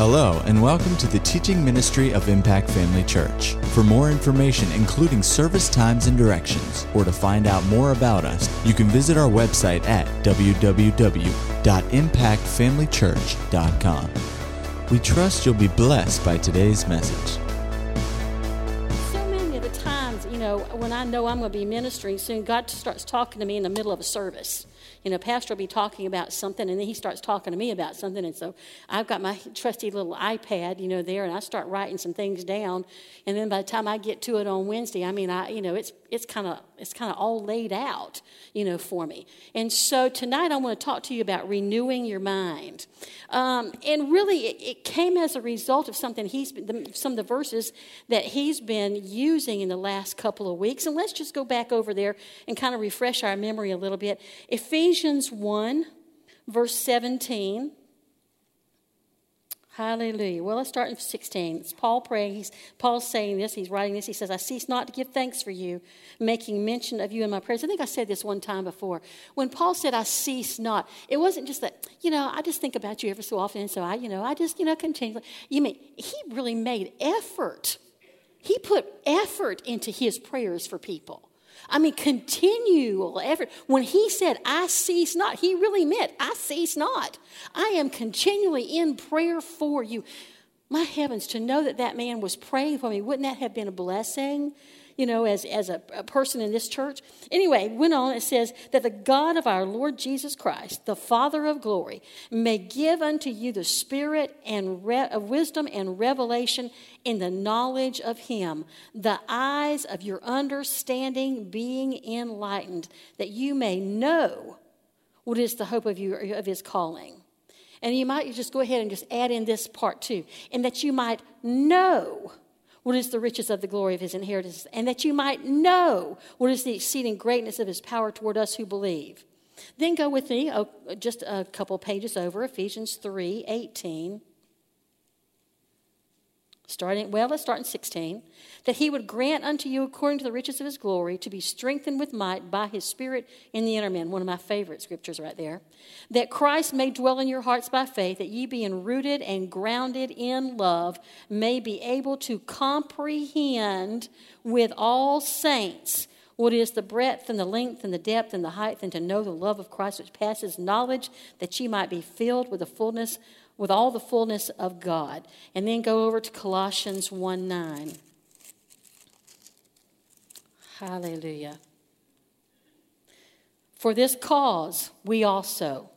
Hello, and welcome to the teaching ministry of Impact Family Church. For more information, including service times and directions, or to find out more about us, you can visit our website at www.impactfamilychurch.com. We trust you'll be blessed by today's message. So many of the times, when I know I'm going to be ministering soon, God starts talking to me in the middle of a service. Pastor will be talking about something, and then he starts talking to me about something. And so I've got my trusty little iPad, there, and I start writing some things down. And then by the time I get to it on Wednesday, it's kind of all laid out, for me. And so tonight I want to talk to you about renewing your mind. And really, it came as a result of something some of the verses that he's been using in the last couple of weeks. And let's just go back over there and kind of refresh our memory a little bit. Ephesians 1, verse 17. Hallelujah. Well, let's start in 16. It's Paul praying. Paul's saying this. He's writing this. He says, I cease not to give thanks for you, making mention of you in my prayers. I think I said this one time before. When Paul said, I cease not, it wasn't just that, I just think about you every so often, and so I just continually. He really made effort. He put effort into his prayers for people. Continual effort. When he said, I cease not, he really meant, I cease not. I am continually in prayer for you. My heavens, to know that that man was praying for me, wouldn't that have been a blessing, as a person in this church? Anyway, went on, it says, that the God of our Lord Jesus Christ, the Father of glory, may give unto you the spirit and of wisdom and revelation in the knowledge of him, the eyes of your understanding being enlightened, that you may know what is the hope of his calling. And you might just go ahead and just add in this part too. And that you might know what is the riches of the glory of his inheritance. And that you might know what is the exceeding greatness of his power toward us who believe. Then go with me just a couple pages over, Ephesians 3, 18. Let's start in 16. That he would grant unto you according to the riches of his glory to be strengthened with might by his spirit in the inner man. One of my favorite scriptures right there. That Christ may dwell in your hearts by faith, that ye being rooted and grounded in love may be able to comprehend with all saints what is the breadth and the length and the depth and the height, and to know the love of Christ which passes knowledge, that ye might be filled with the fullness of with all the fullness of God. And then go over to Colossians 1:9. Hallelujah. For this cause we also,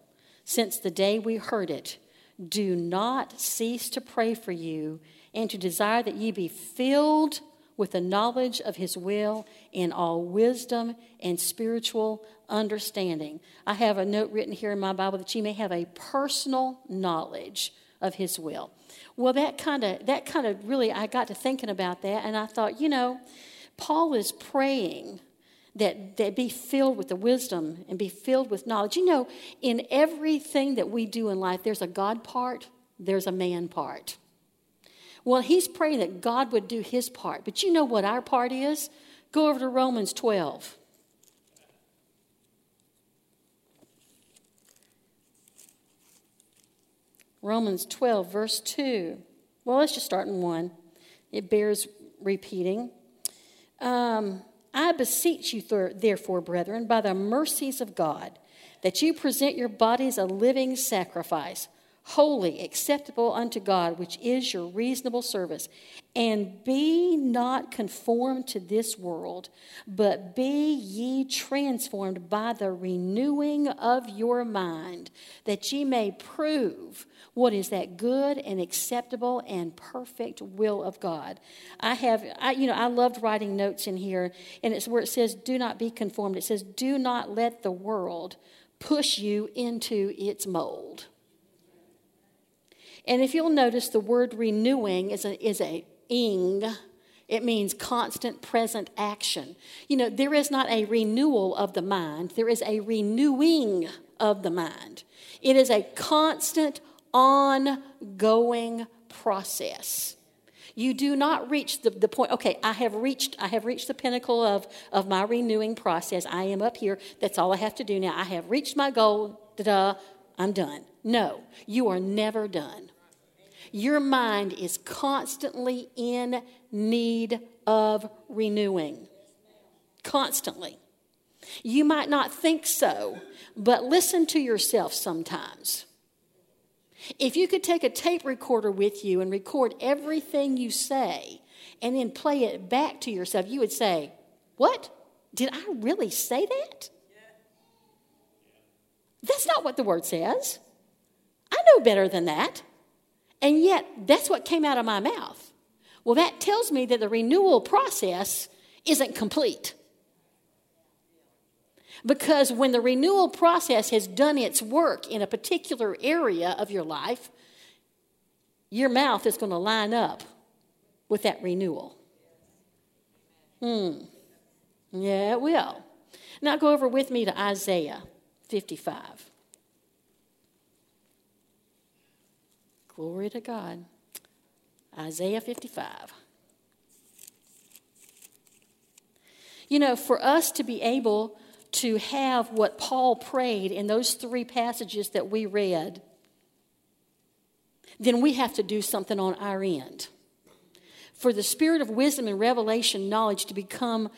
since the day we heard it, do not cease to pray for you and to desire that ye be filled with the knowledge of his will in all wisdom and spiritual understanding. I have a note written here in my Bible that you may have a personal knowledge of his will. Well, that kind of really, I got to thinking about that, and I thought, Paul is praying that they be filled with the wisdom and be filled with knowledge. In everything that we do in life, there's a God part, there's a man part. Well, he's praying that God would do his part, but you know what our part is? Go over to Romans 12. Romans 12, verse 2. Well, let's just start in 1. It bears repeating. I beseech you, therefore, brethren, by the mercies of God, that you present your bodies a living sacrifice, holy, acceptable unto God, which is your reasonable service. And be not conformed to this world, but be ye transformed by the renewing of your mind, that ye may prove what is that good and acceptable and perfect will of God. I loved writing notes in here, and it's where it says, do not be conformed. It says, do not let the world push you into its mold. And if you'll notice, the word renewing is a ing. It means constant present action. There is not a renewal of the mind. There is a renewing of the mind. It is a constant, ongoing process. You do not reach the point, okay, I have reached the pinnacle of my renewing process. I am up here. That's all I have to do now. I have reached my goal. I'm done. No, you are never done. Your mind is constantly in need of renewing. Constantly. You might not think so, but listen to yourself sometimes. If you could take a tape recorder with you and record everything you say and then play it back to yourself, you would say, what? Did I really say that? That's not what the word says. I know better than that. And yet, that's what came out of my mouth. Well, that tells me that the renewal process isn't complete. Because when the renewal process has done its work in a particular area of your life, your mouth is going to line up with that renewal. Yeah, it will. Now go over with me to Isaiah 55. Glory to God. Isaiah 55. You know, for us to be able to have what Paul prayed in those three passages that we read, then we have to do something on our end. For the spirit of wisdom and revelation knowledge to become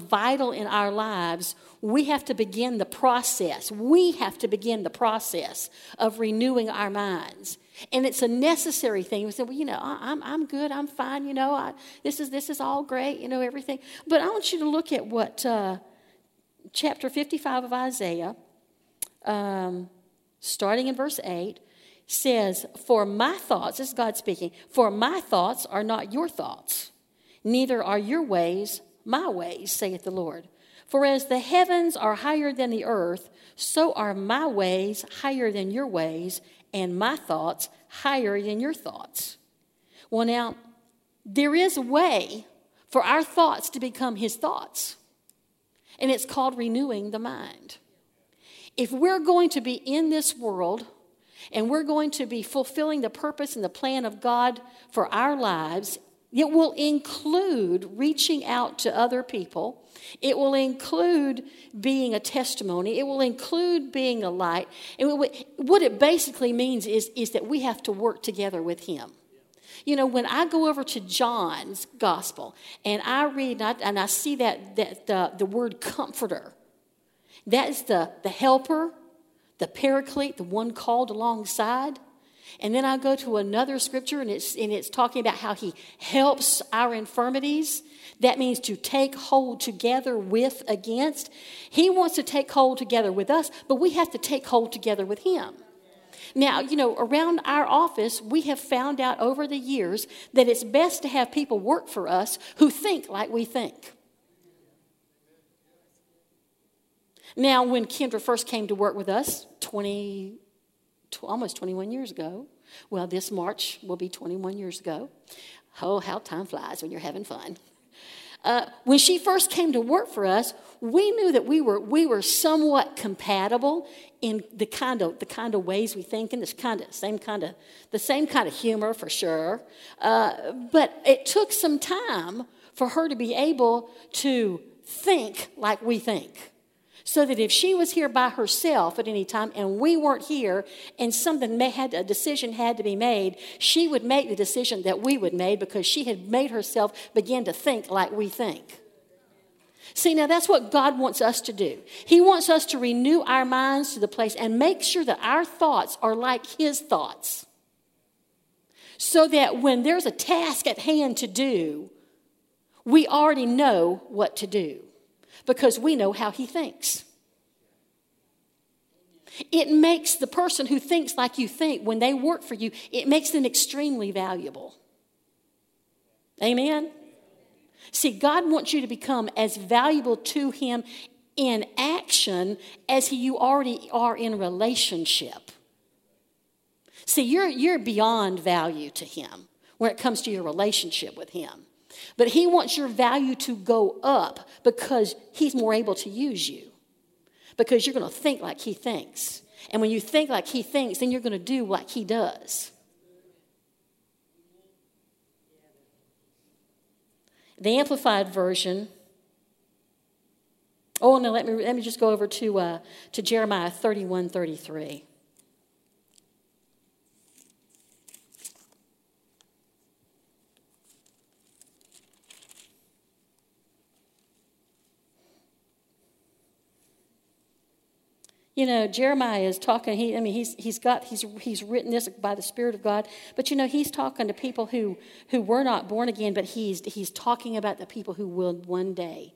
vital in our lives, we have to begin the process. We have to begin the process of renewing our minds. And it's a necessary thing. We say, well, you know, I'm good, I'm fine, you know, this is all great, you know, everything. But I want you to look at what... Chapter 55 of Isaiah, starting in verse 8, says, for my thoughts, this is God speaking, for my thoughts are not your thoughts, neither are your ways my ways, saith the Lord. For as the heavens are higher than the earth, so are my ways higher than your ways, and my thoughts higher than your thoughts. Well, now, there is a way for our thoughts to become his thoughts. And it's called renewing the mind. If we're going to be in this world and we're going to be fulfilling the purpose and the plan of God for our lives, it will include reaching out to other people. It will include being a testimony. It will include being a light. And what it basically means is that we have to work together with him. You know, when I go over to John's gospel and I read and I see that the word comforter, that is the helper, the paraclete, the one called alongside. And then I go to another scripture and it's talking about how he helps our infirmities. That means to take hold together with against. He wants to take hold together with us, but we have to take hold together with him. Now, you know, around our office, we have found out over the years that it's best to have people work for us who think like we think. Now, when Kendra first came to work with us almost 21 years ago, well, this March will be 21 years ago. Oh, how time flies when you're having fun. When she first came to work for us, we knew that we were somewhat compatible in the kind of ways we think, and the same kind of humor for sure. But it took some time for her to be able to think like we think, so that if she was here by herself at any time and we weren't here, and a decision had to be made, she would make the decision that we would make because she had made herself begin to think like we think. See, now that's what God wants us to do. He wants us to renew our minds to the place and make sure that our thoughts are like his thoughts, so that when there's a task at hand to do, we already know what to do, because we know how he thinks. It makes the person who thinks like you think, when they work for you, it makes them extremely valuable. Amen? See, God wants you to become as valuable to him in action as you already are in relationship. See, you're beyond value to him when it comes to your relationship with him. But he wants your value to go up because he's more able to use you. Because you're going to think like he thinks. And when you think like he thinks, then you're going to do like he does. The Amplified Version. Oh, no, let me just go over to Jeremiah 31:33. You know, Jeremiah is talking. He's written this by the Spirit of God. But you know, he's talking to people who were not born again. But he's talking about the people who will one day.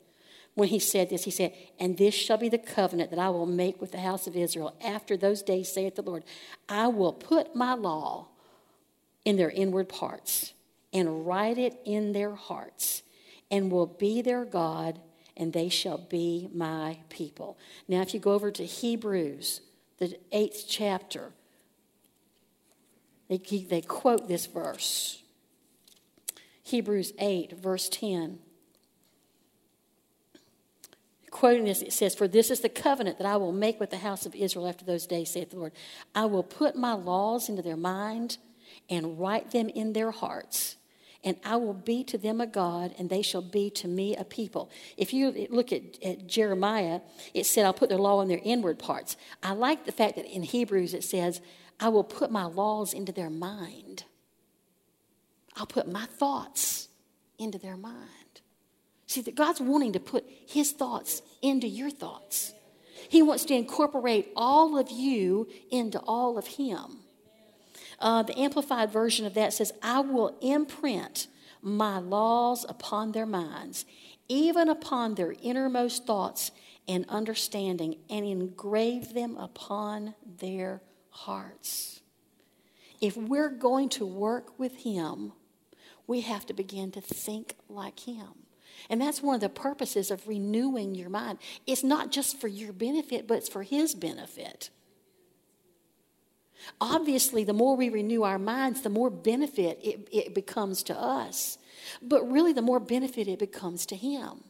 When he said this, he said, "And this shall be the covenant that I will make with the house of Israel after those days, saith the Lord. I will put my law in their inward parts and write it in their hearts, and will be their God, and they shall be my people." Now, if you go over to Hebrews, the 8th chapter, they quote this verse. Hebrews 8, verse 10. Quoting this, it says, "For this is the covenant that I will make with the house of Israel after those days, saith the Lord. I will put my laws into their mind and write them in their hearts. And I will be to them a God, and they shall be to me a people." If you look at Jeremiah, it said, "I'll put their law in their inward parts." I like the fact that in Hebrews it says, "I will put my laws into their mind." I'll put my thoughts into their mind. See, that God's wanting to put his thoughts into your thoughts. He wants to incorporate all of you into all of him. The amplified version of that says, "I will imprint my laws upon their minds, even upon their innermost thoughts and understanding, and engrave them upon their hearts." If we're going to work with him, we have to begin to think like him. And that's one of the purposes of renewing your mind. It's not just for your benefit, but it's for his benefit. Obviously, the more we renew our minds, the more benefit it becomes to us. But really, the more benefit it becomes to him.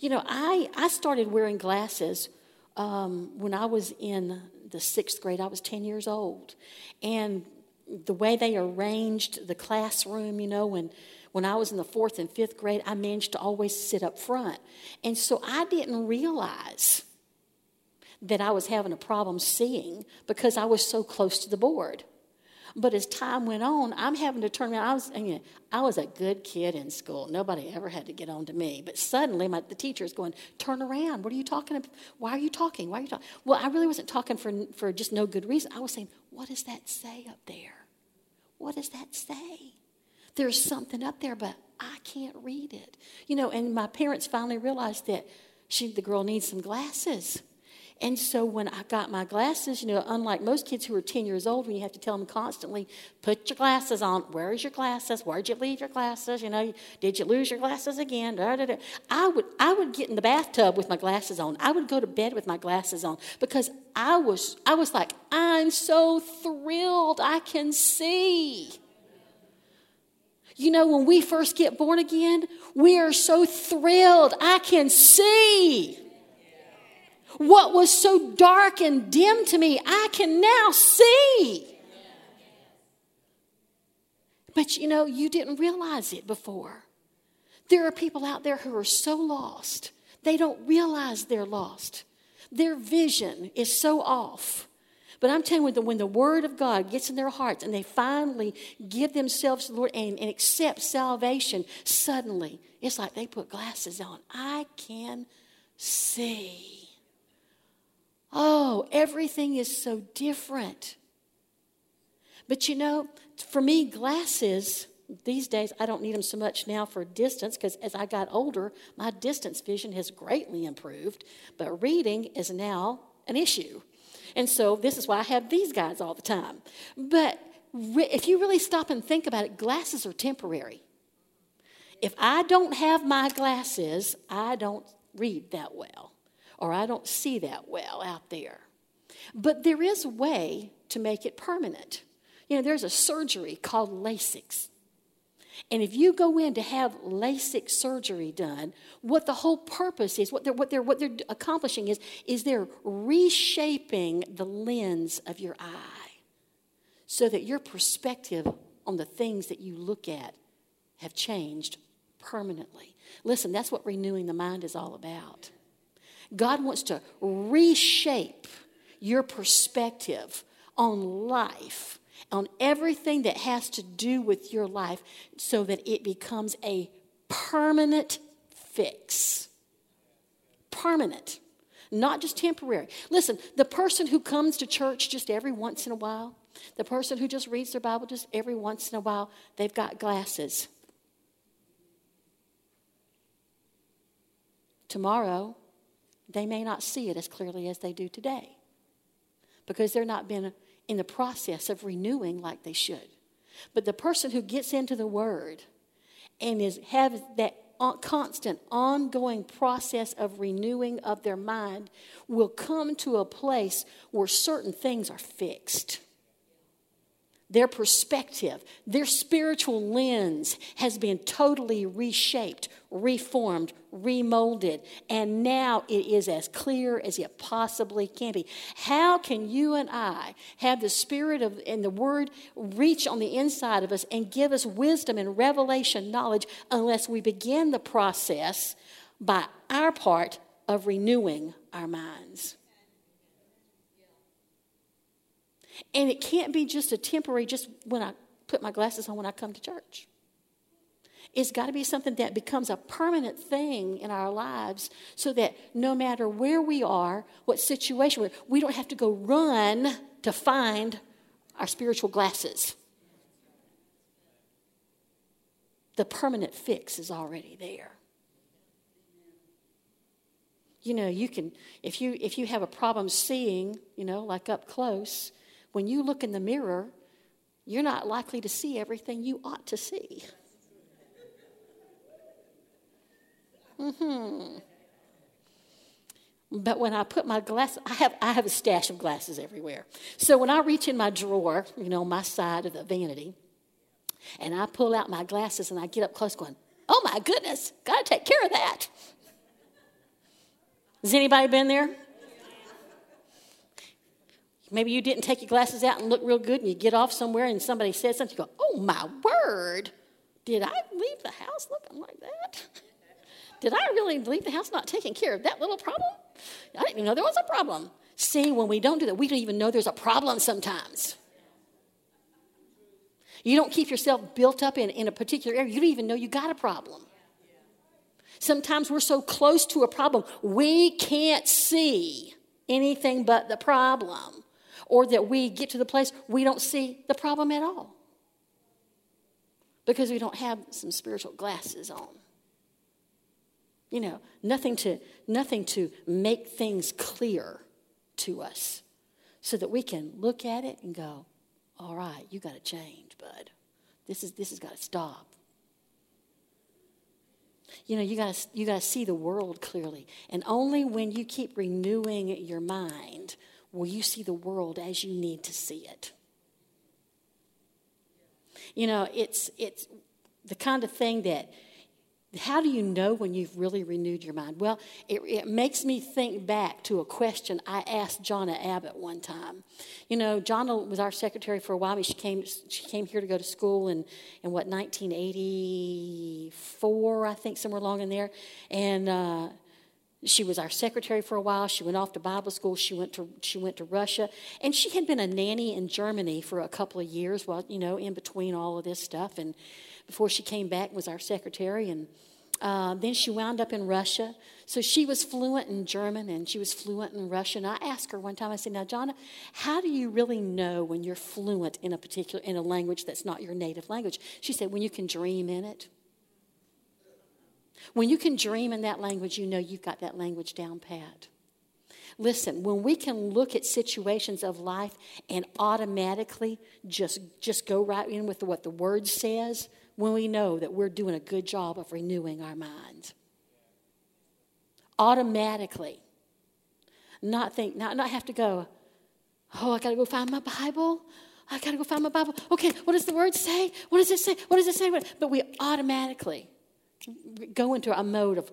You know, I started wearing glasses when I was in the 6th grade. I was 10 years old. And the way they arranged the classroom, you know, and when I was in the 4th and 5th grade, I managed to always sit up front. And so I didn't realize that I was having a problem seeing because I was so close to the board. But as time went on, I'm having to turn around. I was a good kid in school. Nobody ever had to get on to me. But suddenly the teacher is going, "Turn around. What are you talking about? Why are you talking? Why are you talking?" Well, I really wasn't talking for just no good reason. I was saying, "What does that say up there? What does that say? There's something up there, but I can't read it." You know, and my parents finally realized that the girl needs some glasses. And so when I got my glasses, you know, unlike most kids who are 10 years old, when you have to tell them constantly, "Put your glasses on. Where's your glasses? Where'd you leave your glasses? You know, did you lose your glasses again?" Da, da, da. I would get in the bathtub with my glasses on. I would go to bed with my glasses on because I was like, "I'm so thrilled I can see." You know, when we first get born again, we are so thrilled I can see. What was so dark and dim to me, I can now see. But you know, you didn't realize it before. There are people out there who are so lost. They don't realize they're lost. Their vision is so off. But I'm telling you, when the word of God gets in their hearts and they finally give themselves to the Lord and accept salvation, suddenly it's like they put glasses on. I can see. Oh, everything is so different. But you know, for me, glasses, these days, I don't need them so much now for distance because as I got older, my distance vision has greatly improved. But reading is now an issue. And so this is why I have these guys all the time. But if you really stop and think about it, glasses are temporary. If I don't have my glasses, I don't read that well. Or I don't see that well out there. But there is a way to make it permanent. You know, there's a surgery called LASIK. And if you go in to have LASIK surgery done, what the whole purpose is, what they're accomplishing is they're reshaping the lens of your eye so that your perspective on the things that you look at have changed permanently. Listen, that's what renewing the mind is all about. God wants to reshape your perspective on life, on everything that has to do with your life, so that it becomes a permanent fix. Permanent. not just temporary. Listen, the person who comes to church just every once in a while, the person who just reads their Bible just every once in a while, they've got glasses. Tomorrow, they may not see it as clearly as they do today because they're not been in the process of renewing like they should. But the person who gets into the Word and is have that constant, ongoing process of renewing of their mind will come to a place where certain things are fixed. Their perspective, their spiritual lens has been totally reshaped, reformed, remolded, and now it is as clear as it possibly can be. How can you and I have the Spirit of and the Word reach on the inside of us and give us wisdom and revelation knowledge unless we begin the process by our part of renewing our minds? And it can't be just a temporary, just when I put my glasses on when I come to church. It's got to be something that becomes a permanent thing in our lives so that no matter where we are, what situation we're in, we don't have to go run to find our spiritual glasses. The permanent fix is already there. You know, you can, if you have a problem seeing, you know, like up close, when you look in the mirror, you're not likely to see everything you ought to see. But when I put my glasses, I have a stash of glasses everywhere. So when I reach in my drawer, you know, my side of the vanity, and I pull out my glasses and I get up close going, oh my goodness, got to take care of that. Has anybody been there? Maybe you didn't take your glasses out and look real good and you get off somewhere and somebody says something, you go, oh my word, did I leave the house looking like that? Did I really leave the house not taking care of that little problem? I didn't even know there was a problem. See, when we don't do that, we don't even know there's a problem sometimes. You don't keep yourself built up in a particular area. You don't even know you got a problem. Sometimes we're so close to a problem, we can't see anything but the problem. Or that we get to the place we don't see the problem at all. Because we don't have some spiritual glasses on. You know, nothing to make things clear to us. So that we can look at it and go, all right, you got to change, bud. This has got to stop. You know, you got to see the world clearly. And only when you keep renewing your mind will you see the world as you need to see it. You know, it's the kind of thing that, how do you know when you've really renewed your mind? Well, it makes me think back to a question I asked Jonna Abbott one time. You know, Jonna was our secretary for a while. I mean, she came here to go to school in 1984, I think, somewhere along in there. And she was our secretary for a while. She went off to Bible school. She went to Russia. And she had been a nanny in Germany for a couple of years, while, you know, in between all of this stuff. And before she came back was our secretary. And then she wound up in Russia. So she was fluent in German and she was fluent in Russian. I asked her one time, I said, now, Jonna, how do you really know when you're fluent in a language that's not your native language? She said, when you can dream in it. When you can dream in that language, you know you've got that language down pat. Listen, when we can look at situations of life and automatically just go right in with what the Word says, when we know that we're doing a good job of renewing our minds. Automatically. Not have to go, oh, I got to go find my Bible. I got to go find my Bible. Okay, what does the Word say? What does it say? What does it say? But we automatically go into a mode of,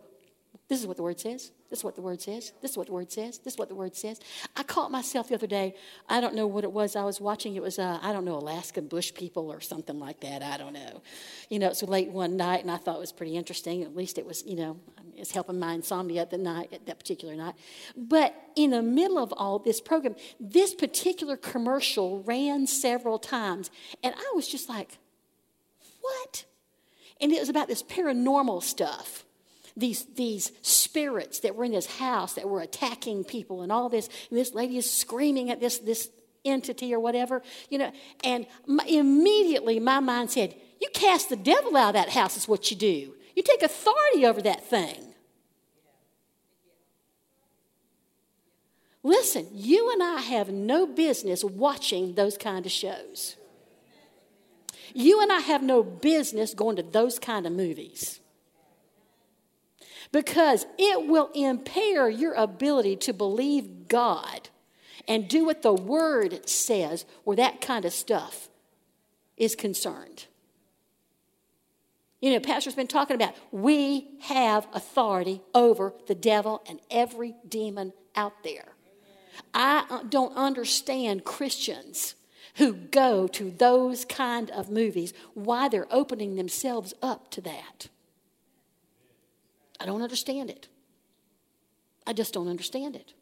this is what the Word says, this is what the Word says, this is what the Word says, this is what the Word says. I caught myself the other day, I don't know what it was I was watching, it was, Alaskan Bush People or something like that, I don't know. You know, it was late one night and I thought it was pretty interesting, at least it was, you know, it's helping my insomnia that particular night. But in the middle of all this program, this particular commercial ran several times and I was just like, what? And it was about this paranormal stuff, these spirits that were in this house that were attacking people and all this. And this lady is screaming at this entity or whatever, you know. And immediately my mind said, you cast the devil out of that house is what you do. You take authority over that thing. Listen, you and I have no business watching those kind of shows. You and I have no business going to those kind of movies. Because it will impair your ability to believe God and do what the Word says where that kind of stuff is concerned. You know, Pastor's been talking about we have authority over the devil and every demon out there. I don't understand Christians who go to those kind of movies, why they're opening themselves up to that. I don't understand it. I just don't understand it.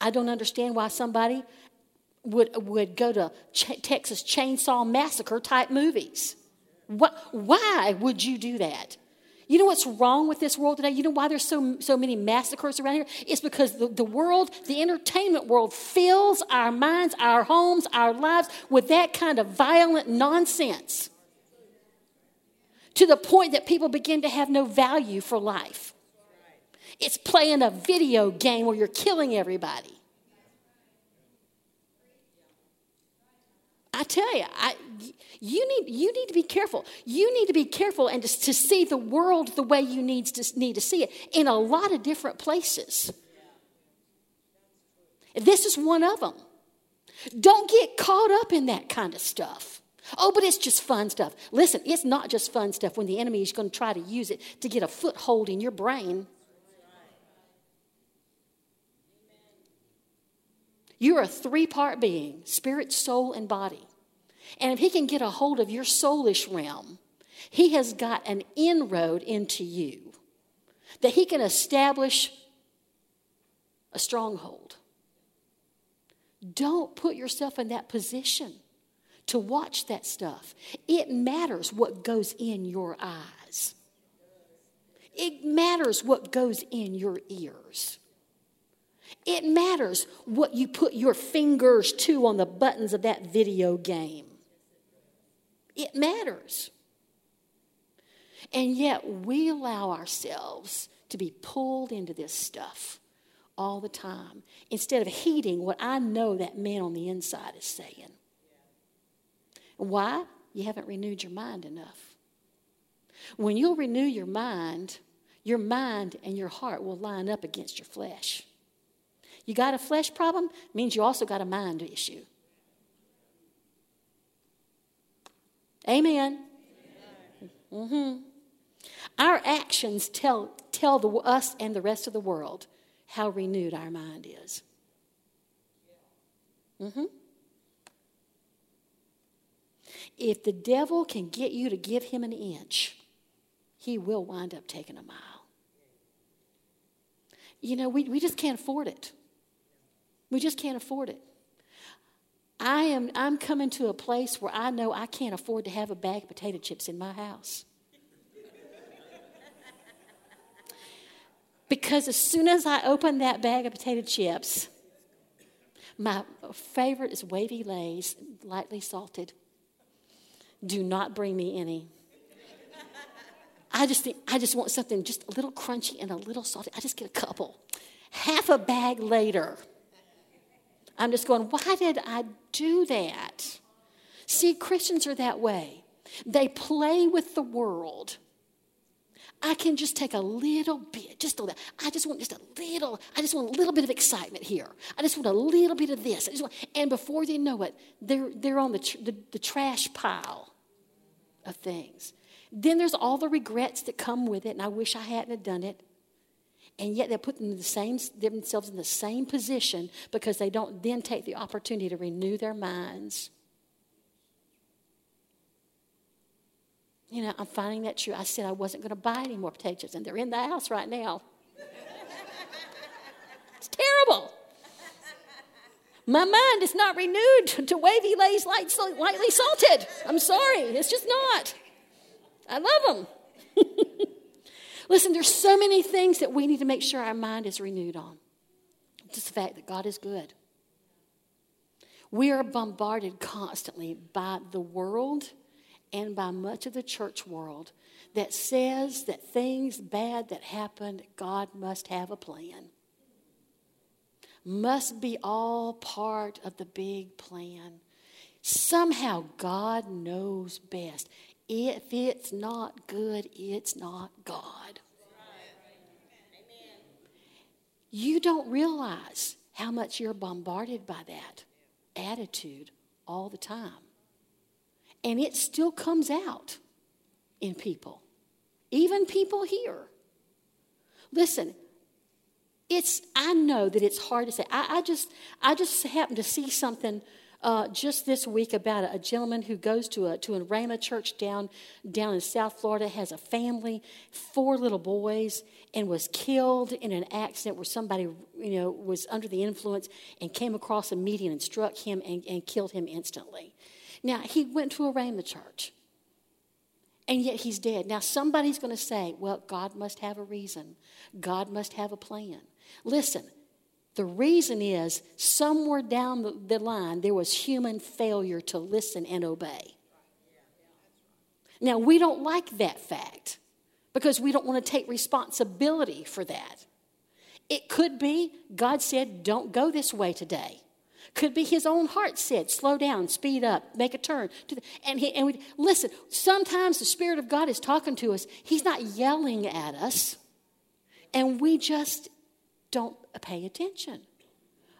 I don't understand why somebody would go to Texas Chainsaw Massacre type movies. Why would you do that? You know what's wrong with this world today? You know why there's so many massacres around here? It's because the world, the entertainment world, fills our minds, our homes, our lives with that kind of violent nonsense to the point that people begin to have no value for life. It's playing a video game where you're killing everybody. I tell you, you need to be careful. You need to be careful and to see the world the way you need to see it in a lot of different places. This is one of them. Don't get caught up in that kind of stuff. Oh, but it's just fun stuff. Listen, it's not just fun stuff when the enemy is going to try to use it to get a foothold in your brain. You're a three-part being, spirit, soul, and body. And if he can get a hold of your soulish realm, he has got an inroad into you that he can establish a stronghold. Don't put yourself in that position to watch that stuff. It matters what goes in your eyes. It matters what goes in your ears. It matters what you put your fingers to on the buttons of that video game. It matters. And yet we allow ourselves to be pulled into this stuff all the time instead of heeding what I know that man on the inside is saying. Why? You haven't renewed your mind enough. When you'll renew your mind and your heart will line up against your flesh. You got a flesh problem, means you also got a mind issue. Amen. Mm-hmm. Our actions tell us and the rest of the world how renewed our mind is. Mm-hmm. If the devil can get you to give him an inch, he will wind up taking a mile. You know, we just can't afford it. We just can't afford it. I'm coming to a place where I know I can't afford to have a bag of potato chips in my house. Because as soon as I open that bag of potato chips, my favorite is Wavy Lays, lightly salted. Do not bring me any. I just want something just a little crunchy and a little salty. I just get a couple. Half a bag later, I'm just going, why did I do that? See, Christians are that way. They play with the world. I can just take a little bit, just a little. I just want a little bit of excitement here. I just want a little bit of this. And before they know it, they're on the trash pile of things. Then there's all the regrets that come with it, and I wish I hadn't have done it. And yet they're putting themselves in the same position because they don't then take the opportunity to renew their minds. You know, I'm finding that true. I said I wasn't going to buy any more potatoes, and they're in the house right now. It's terrible. My mind is not renewed to Wavy Lays lightly salted. I'm sorry. It's just not. I love them. Listen, there's so many things that we need to make sure our mind is renewed on. Just the fact that God is good. We are bombarded constantly by the world and by much of the church world that says that things bad that happened, God must have a plan. Must be all part of the big plan. Somehow God knows best. If it's not good, it's not God. You don't realize how much you're bombarded by that attitude all the time. And it still comes out in people, even people here. Listen, I know that it's hard to say. I just happened to see something just this week about a gentleman who goes to a Rhema church down in South Florida, has a family, 4 little boys, and was killed in an accident where somebody was under the influence and came across a median and struck him and killed him instantly. Now, he went to a Rhema church, and yet he's dead. Now, somebody's going to say, well, God must have a reason. God must have a plan. Listen, the reason is somewhere down the line there was human failure to listen and obey. Now, we don't like that fact because we don't want to take responsibility for that. It could be God said, don't go this way today. Could be his own heart said, slow down, speed up, make a turn. Listen, sometimes the Spirit of God is talking to us. He's not yelling at us, and we just don't pay attention.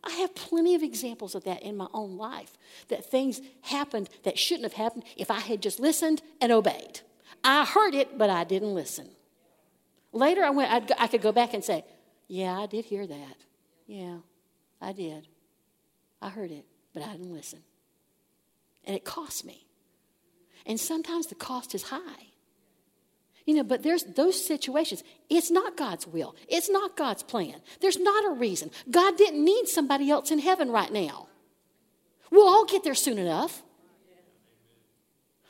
I have plenty of examples of that in my own life, that things happened that shouldn't have happened if I had just listened and obeyed. I heard it, but I didn't listen. Later, I could go back and say, yeah, I did hear that. Yeah, I did. I heard it, but I didn't listen. And it cost me. And sometimes the cost is high. But there's those situations. It's not God's will. It's not God's plan. There's not a reason. God didn't need somebody else in heaven right now. We'll all get there soon enough.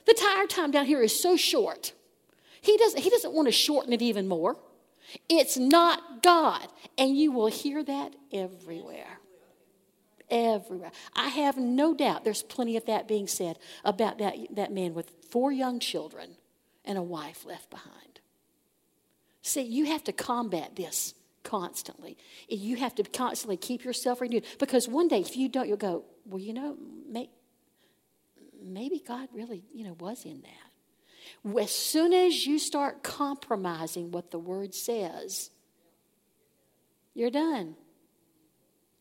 The entire time down here is so short. He doesn't want to shorten it even more. It's not God. And you will hear that everywhere. Everywhere. I have no doubt there's plenty of that being said about that man with 4 young children and a wife left behind. See, you have to combat this constantly. You have to constantly keep yourself renewed. Because one day, if you don't, you'll go, well, maybe God really, was in that. As soon as you start compromising what the Word says, you're done.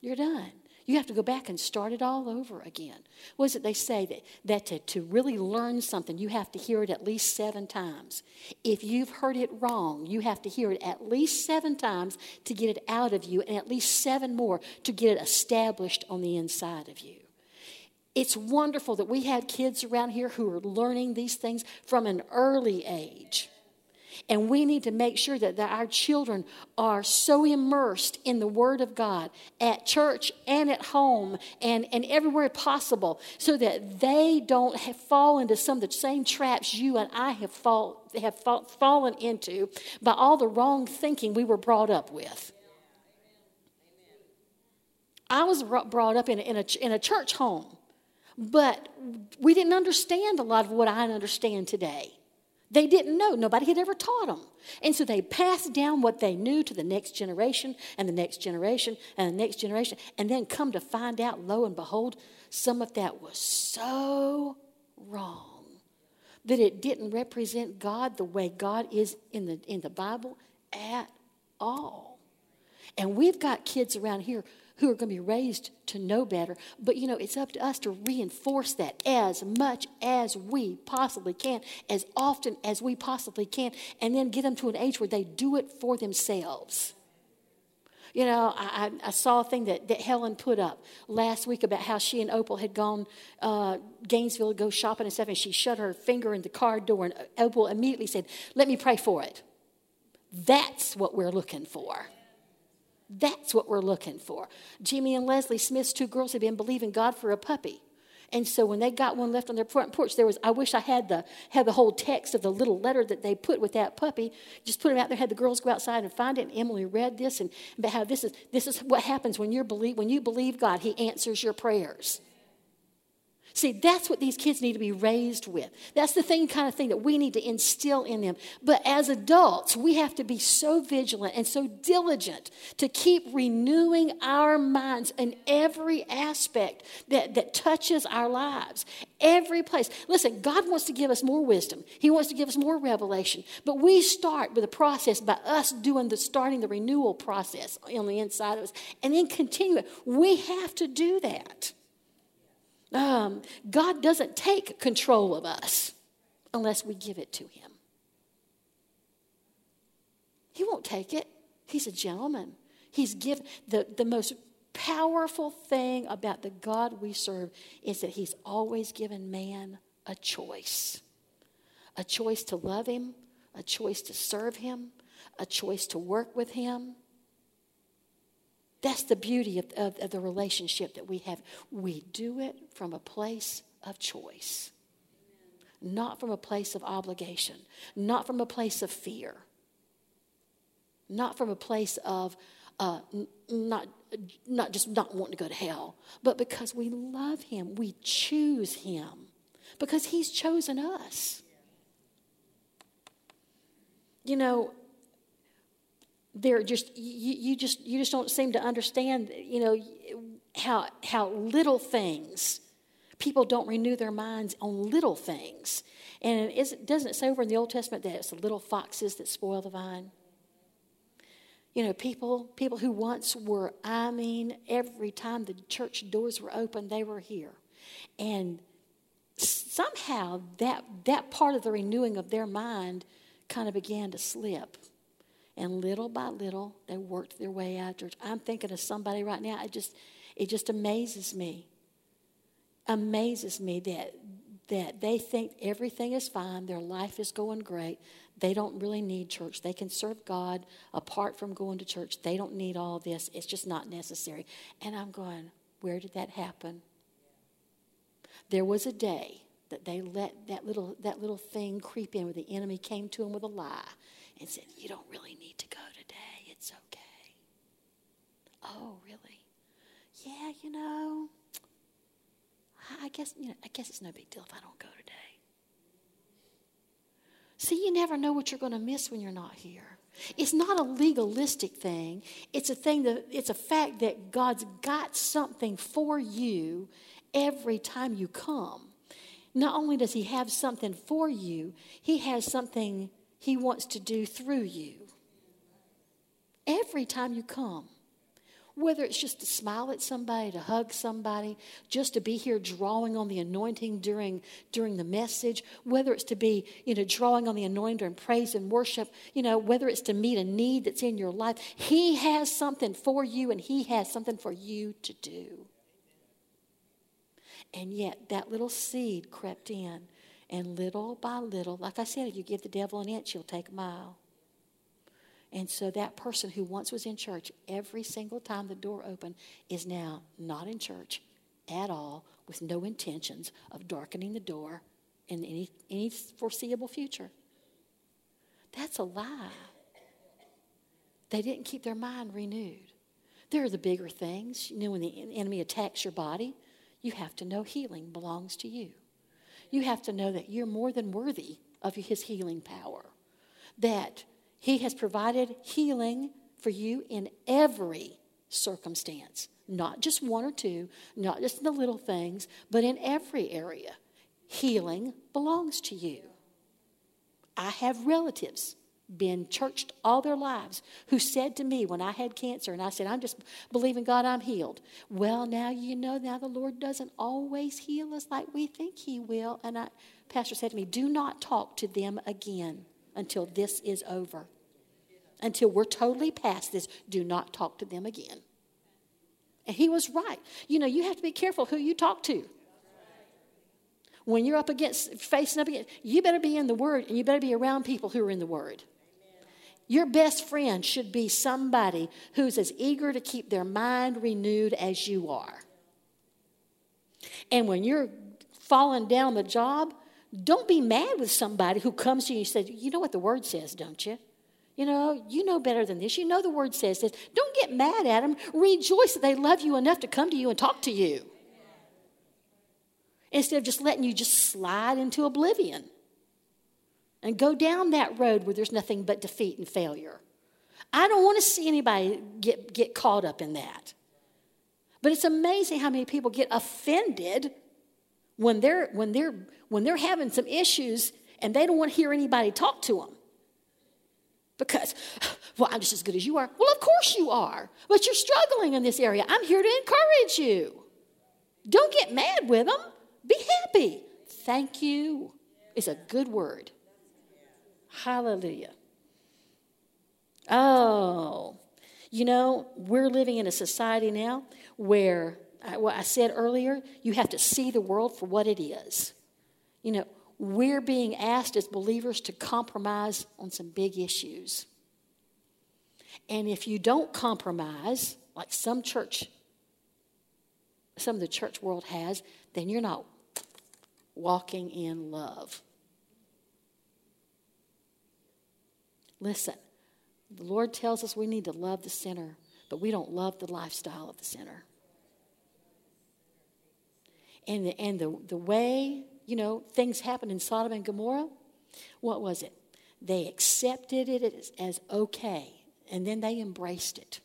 You're done. You have to go back and start it all over again. What is it they say? That to really learn something, you have to hear it at least 7 times. If you've heard it wrong, you have to hear it at least 7 times to get it out of you, and at least 7 more to get it established on the inside of you. It's wonderful that we have kids around here who are learning these things from an early age. And we need to make sure that our children are so immersed in the Word of God at church and at home and everywhere possible, so that they don't fall into some of the same traps you and I have fallen into by all the wrong thinking we were brought up with. I was brought up in a church home, but we didn't understand a lot of what I understand today. They didn't know. Nobody had ever taught them. And so they passed down what they knew to the next generation and the next generation and the next generation. And then come to find out, lo and behold, some of that was so wrong that it didn't represent God the way God is in the Bible at all. And we've got kids around here who are going to be raised to know better. But, it's up to us to reinforce that as much as we possibly can, as often as we possibly can, and then get them to an age where they do it for themselves. I saw a thing that Helen put up last week about how she and Opal had gone Gainesville to go shopping and stuff, and she shut her finger in the car door, and Opal immediately said, let me pray for it. That's what we're looking for. That's what we're looking for. Jimmy and Leslie Smith's 2 girls had been believing God for a puppy. And so when they got one left on their front porch, there was, I wish I had the whole text of the little letter that they put with that puppy. Just put it out there, had the girls go outside and find it. And Emily read this and about how this is what happens when you believe God, He answers your prayers. See, that's what these kids need to be raised with. That's the kind of thing that we need to instill in them. But as adults, we have to be so vigilant and so diligent to keep renewing our minds in every aspect that touches our lives. Every place. Listen, God wants to give us more wisdom. He wants to give us more revelation. But we start with a process by us starting the renewal process on the inside of us and then continue it. We have to do that. God doesn't take control of us unless we give it to Him. He won't take it. He's a gentleman. He's given the most powerful thing about the God we serve is that He's always given man a choice to love Him, a choice to serve Him, a choice to work with Him. That's the beauty of the relationship that we have. We do it from a place of choice, not from a place of obligation, not from a place of fear, not from a place of not just not wanting to go to hell, but because we love Him, we choose Him, because He's chosen us. You know, they're just you just don't seem to understand, you know, how little things, people don't renew their minds on little things. And doesn't it say over in the Old Testament that it's the little foxes that spoil the vine? You know, people who once were, I mean, every time the church doors were open, they were here. And somehow that part of the renewing of their mind kind of began to slip. And little by little, they worked their way out. Church, I'm thinking of somebody right now. It just amazes me. Amazes me that they think everything is fine. Their life is going great. They don't really need church. They can serve God apart from going to church. They don't need all this. It's just not necessary. And I'm going, where did that happen? There was a day that they let that little thing creep in where the enemy came to them with a lie. And said, you don't really need to go today. It's okay. Oh, really? Yeah, you know, I guess it's no big deal if I don't go today. See, you never know what you're going to miss when you're not here. It's not a legalistic thing. It's a thing it's a fact that God's got something for you every time you come. Not only does He have something for you, He has something He wants to do through you. Every time you come, whether it's just to smile at somebody, to hug somebody, just to be here drawing on the anointing during the message, whether it's to be, you know, drawing on the anointing during praise and worship, you know, whether it's to meet a need that's in your life, He has something for you and He has something for you to do. And yet that little seed crept in. And little by little, like I said, if you give the devil an inch, he'll take a mile. And so that person who once was in church every single time the door opened is now not in church at all with no intentions of darkening the door in any foreseeable future. That's a lie. They didn't keep their mind renewed. There are the bigger things. You know, when the enemy attacks your body, you have to know healing belongs to you. You have to know that you're more than worthy of His healing power. That He has provided healing for you in every circumstance. Not just one or two, not just in the little things, but in every area. Healing belongs to you. I have relatives, been churched all their lives, who said to me when I had cancer, and I said, I'm just believing God, I'm healed. Well, now you know, now the Lord doesn't always heal us like we think He will. And Pastor said to me, do not talk to them again until this is over. Until we're totally past this, do not talk to them again. And he was right. You know, you have to be careful who you talk to. When you're facing up against, you better be in the Word and you better be around people who are in the Word. Your best friend should be somebody who's as eager to keep their mind renewed as you are. And when you're falling down the job, don't be mad with somebody who comes to you and says, you know what the word says, don't you? You know better than this. You know the word says this. Don't get mad at them. Rejoice that they love you enough to come to you and talk to you. Instead of just letting you just slide into oblivion and go down that road where there's nothing but defeat and failure. I don't want to see anybody get caught up in that. But it's amazing how many people get offended when they're having some issues and they don't want to hear anybody talk to them. Because, well, I'm just as good as you are. Well, of course you are. But you're struggling in this area. I'm here to encourage you. Don't get mad with them. Be happy. Thank you. It's a good word. Hallelujah. Oh, we're living in a society now where, what I said earlier, you have to see the world for what it is. We're being asked as believers to compromise on some big issues. And if you don't compromise, like some of the church world has, then you're not walking in love. Listen, the Lord tells us we need to love the sinner, but we don't love the lifestyle of the sinner. And the way, things happened in Sodom and Gomorrah, what was it? They accepted it as okay, and then they embraced it.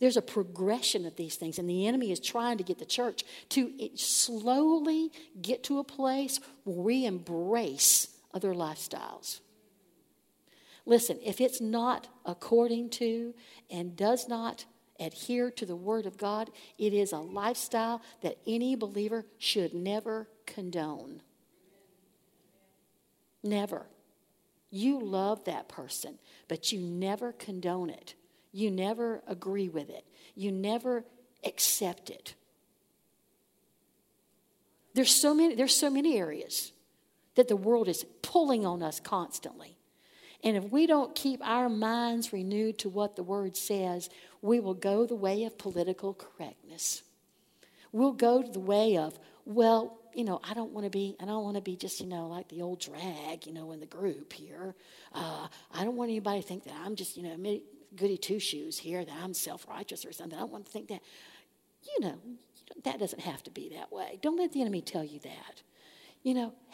There's a progression of these things, and the enemy is trying to get the church to slowly get to a place where we embrace other lifestyles. Listen, if it's not according to and does not adhere to the Word of God, it is a lifestyle that any believer should never condone. Never. You love that person, but you never condone it. You never agree with it. You never accept it. There's so many areas that the world is pulling on us constantly. And if we don't keep our minds renewed to what the Word says, we will go the way of political correctness. We'll go the way of, I don't want to be just, like the old drag, in the group here. I don't want anybody to think that I'm just, goody two-shoes here, that I'm self-righteous or something. I don't want to think that. That doesn't have to be that way. Don't let the enemy tell you that.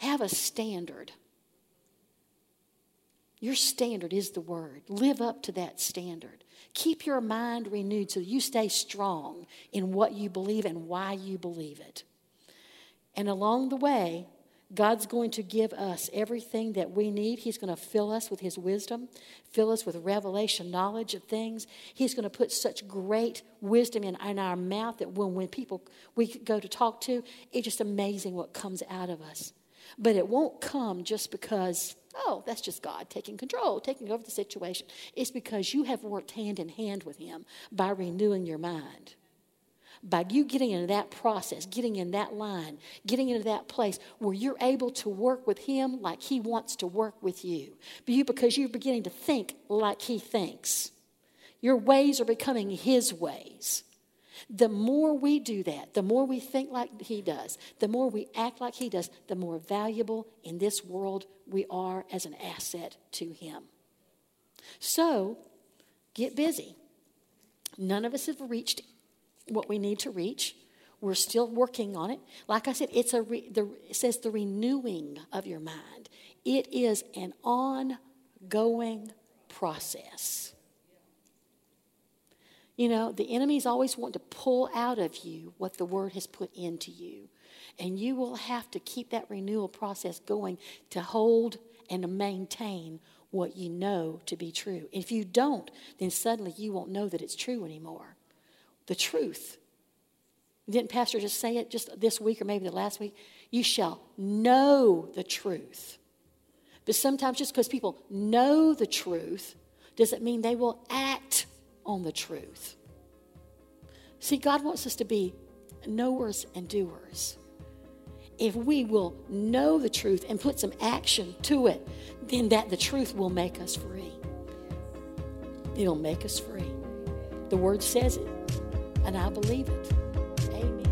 Have a standard. Your standard is the Word. Live up to that standard. Keep your mind renewed so you stay strong in what you believe and why you believe it. And along the way, God's going to give us everything that we need. He's going to fill us with His wisdom, fill us with revelation, knowledge of things. He's going to put such great wisdom in our mouth that when people we go to talk to, it's just amazing what comes out of us. But it won't come just because, that's just God taking control, taking over the situation. It's because you have worked hand in hand with Him by renewing your mind. By you getting into that process, getting in that line, getting into that place where you're able to work with Him like He wants to work with you. Because you're beginning to think like He thinks. Your ways are becoming His ways. The more we do that, the more we think like He does, the more we act like He does, the more valuable in this world we are as an asset to Him. So, get busy. None of us have reached what we need to reach. We're still working on it. Like I said, it says the renewing of your mind. It is an ongoing process. The enemy's always wanting to pull out of you what the Word has put into you. And you will have to keep that renewal process going to hold and to maintain what you know to be true. If you don't, then suddenly you won't know that it's true anymore. The truth. Didn't Pastor just say it just this week or maybe the last week? You shall know the truth. But sometimes just because people know the truth doesn't mean they will act on the truth. See, God wants us to be knowers and doers. If we will know the truth and put some action to it, then the truth will make us free. It'll make us free. The Word says it, and I believe it. Amen.